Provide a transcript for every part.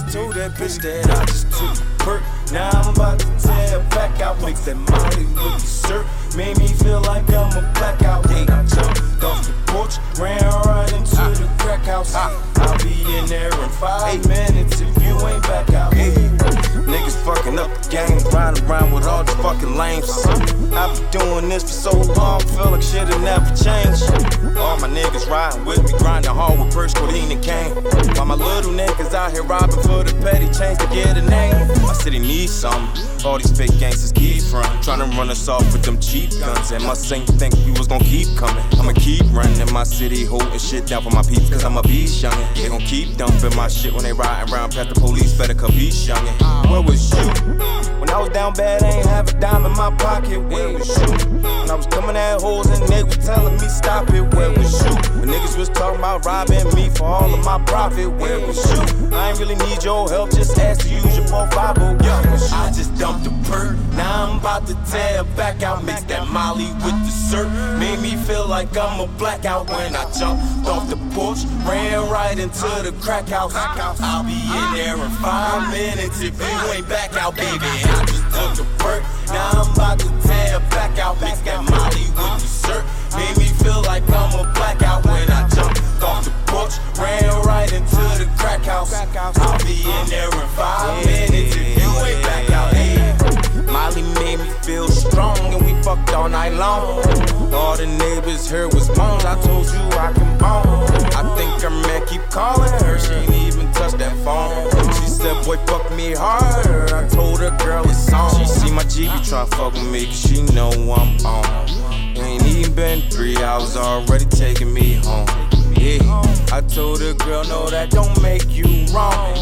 just told that bitch that I just took a perk. Now I'm about to tear back. I mix that Molly with dessert. Made me feel like I'm a blackout when I jumped off the porch, ran right into the crack house. I'll be in there in 5 minutes if you ain't back out. Niggas fucking up the game, riding around with all the fucking lames. I've been doing this for so long, feel like shit will never change. All my niggas riding with me, grinding hard with Perch, Codeine, and Cane. While my little niggas out here robbing for the petty change to get a name. My city needs something, all these fake gangsters keep running, trying to run us off with them cheap guns. And my saint think we was gonna keep coming. I'ma keep running in my city, holding shit down for my peeps, cause I'ma be youngin'. They gon' keep dumping my shit when they riding around past the police, better capiche, youngin'. Where was you? When I was down bad, I ain't have a dime in my pocket. Where was you? When I was coming at hoes and they was telling me stop it. Where was you? When niggas was talking about robbing me for all of my profit. Where was you? I ain't really need your help, just ask to use your 450. Where was you? I just dumped the perk, now I'm about to tear back. I mix that Molly with dessert. Made me feel like I'm a blackout when I jumped off the porch, ran right into the crack house. I'll be in there in 5 minutes if you ain't back out, baby. I just took the perk, now I'm about to tear back out. Mix that Molly with dessert. Made me feel like I'm a blackout when I jumped off the porch, ran right into the crack house. I'll be in there in 5 minutes if you ain't back out, baby. Molly made me feel strong and we fucked all night long. All the neighbors heard was moans, I told you I can bone. I think her man keep calling her, she ain't even touched that phone. She said, boy, fuck me harder, I told her, girl, it's on. She see my G, you try fuck with me, cause she know I'm on. It ain't even been 3 hours, already taking me home. Yeah, I told her, girl, no, that don't make you wrong.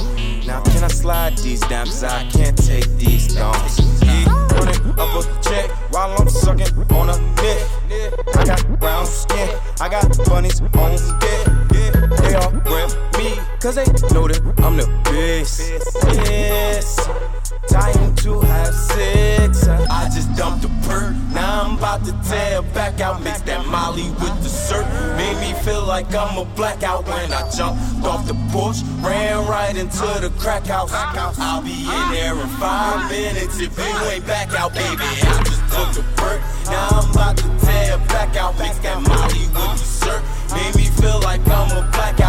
Now can I slide these down, cause I can't take these stones. Yeah, running up a check while I'm sucking on a dick. I got brown skin, I got bunnies on deck. They all grab me, cause they know that I'm the best. Yes, time to have sex. I just dumped the perk, now I'm about to tear back out. Mix that Molly with dessert. Made me feel like I'm a blackout when I jumped off the porch, ran right into the crack house. I'll be in there in 5 minutes if you ain't back out, baby. I just took the perk, now I'm about to tear back out. Mix that Molly with dessert. Made me feel like I'm a blackout.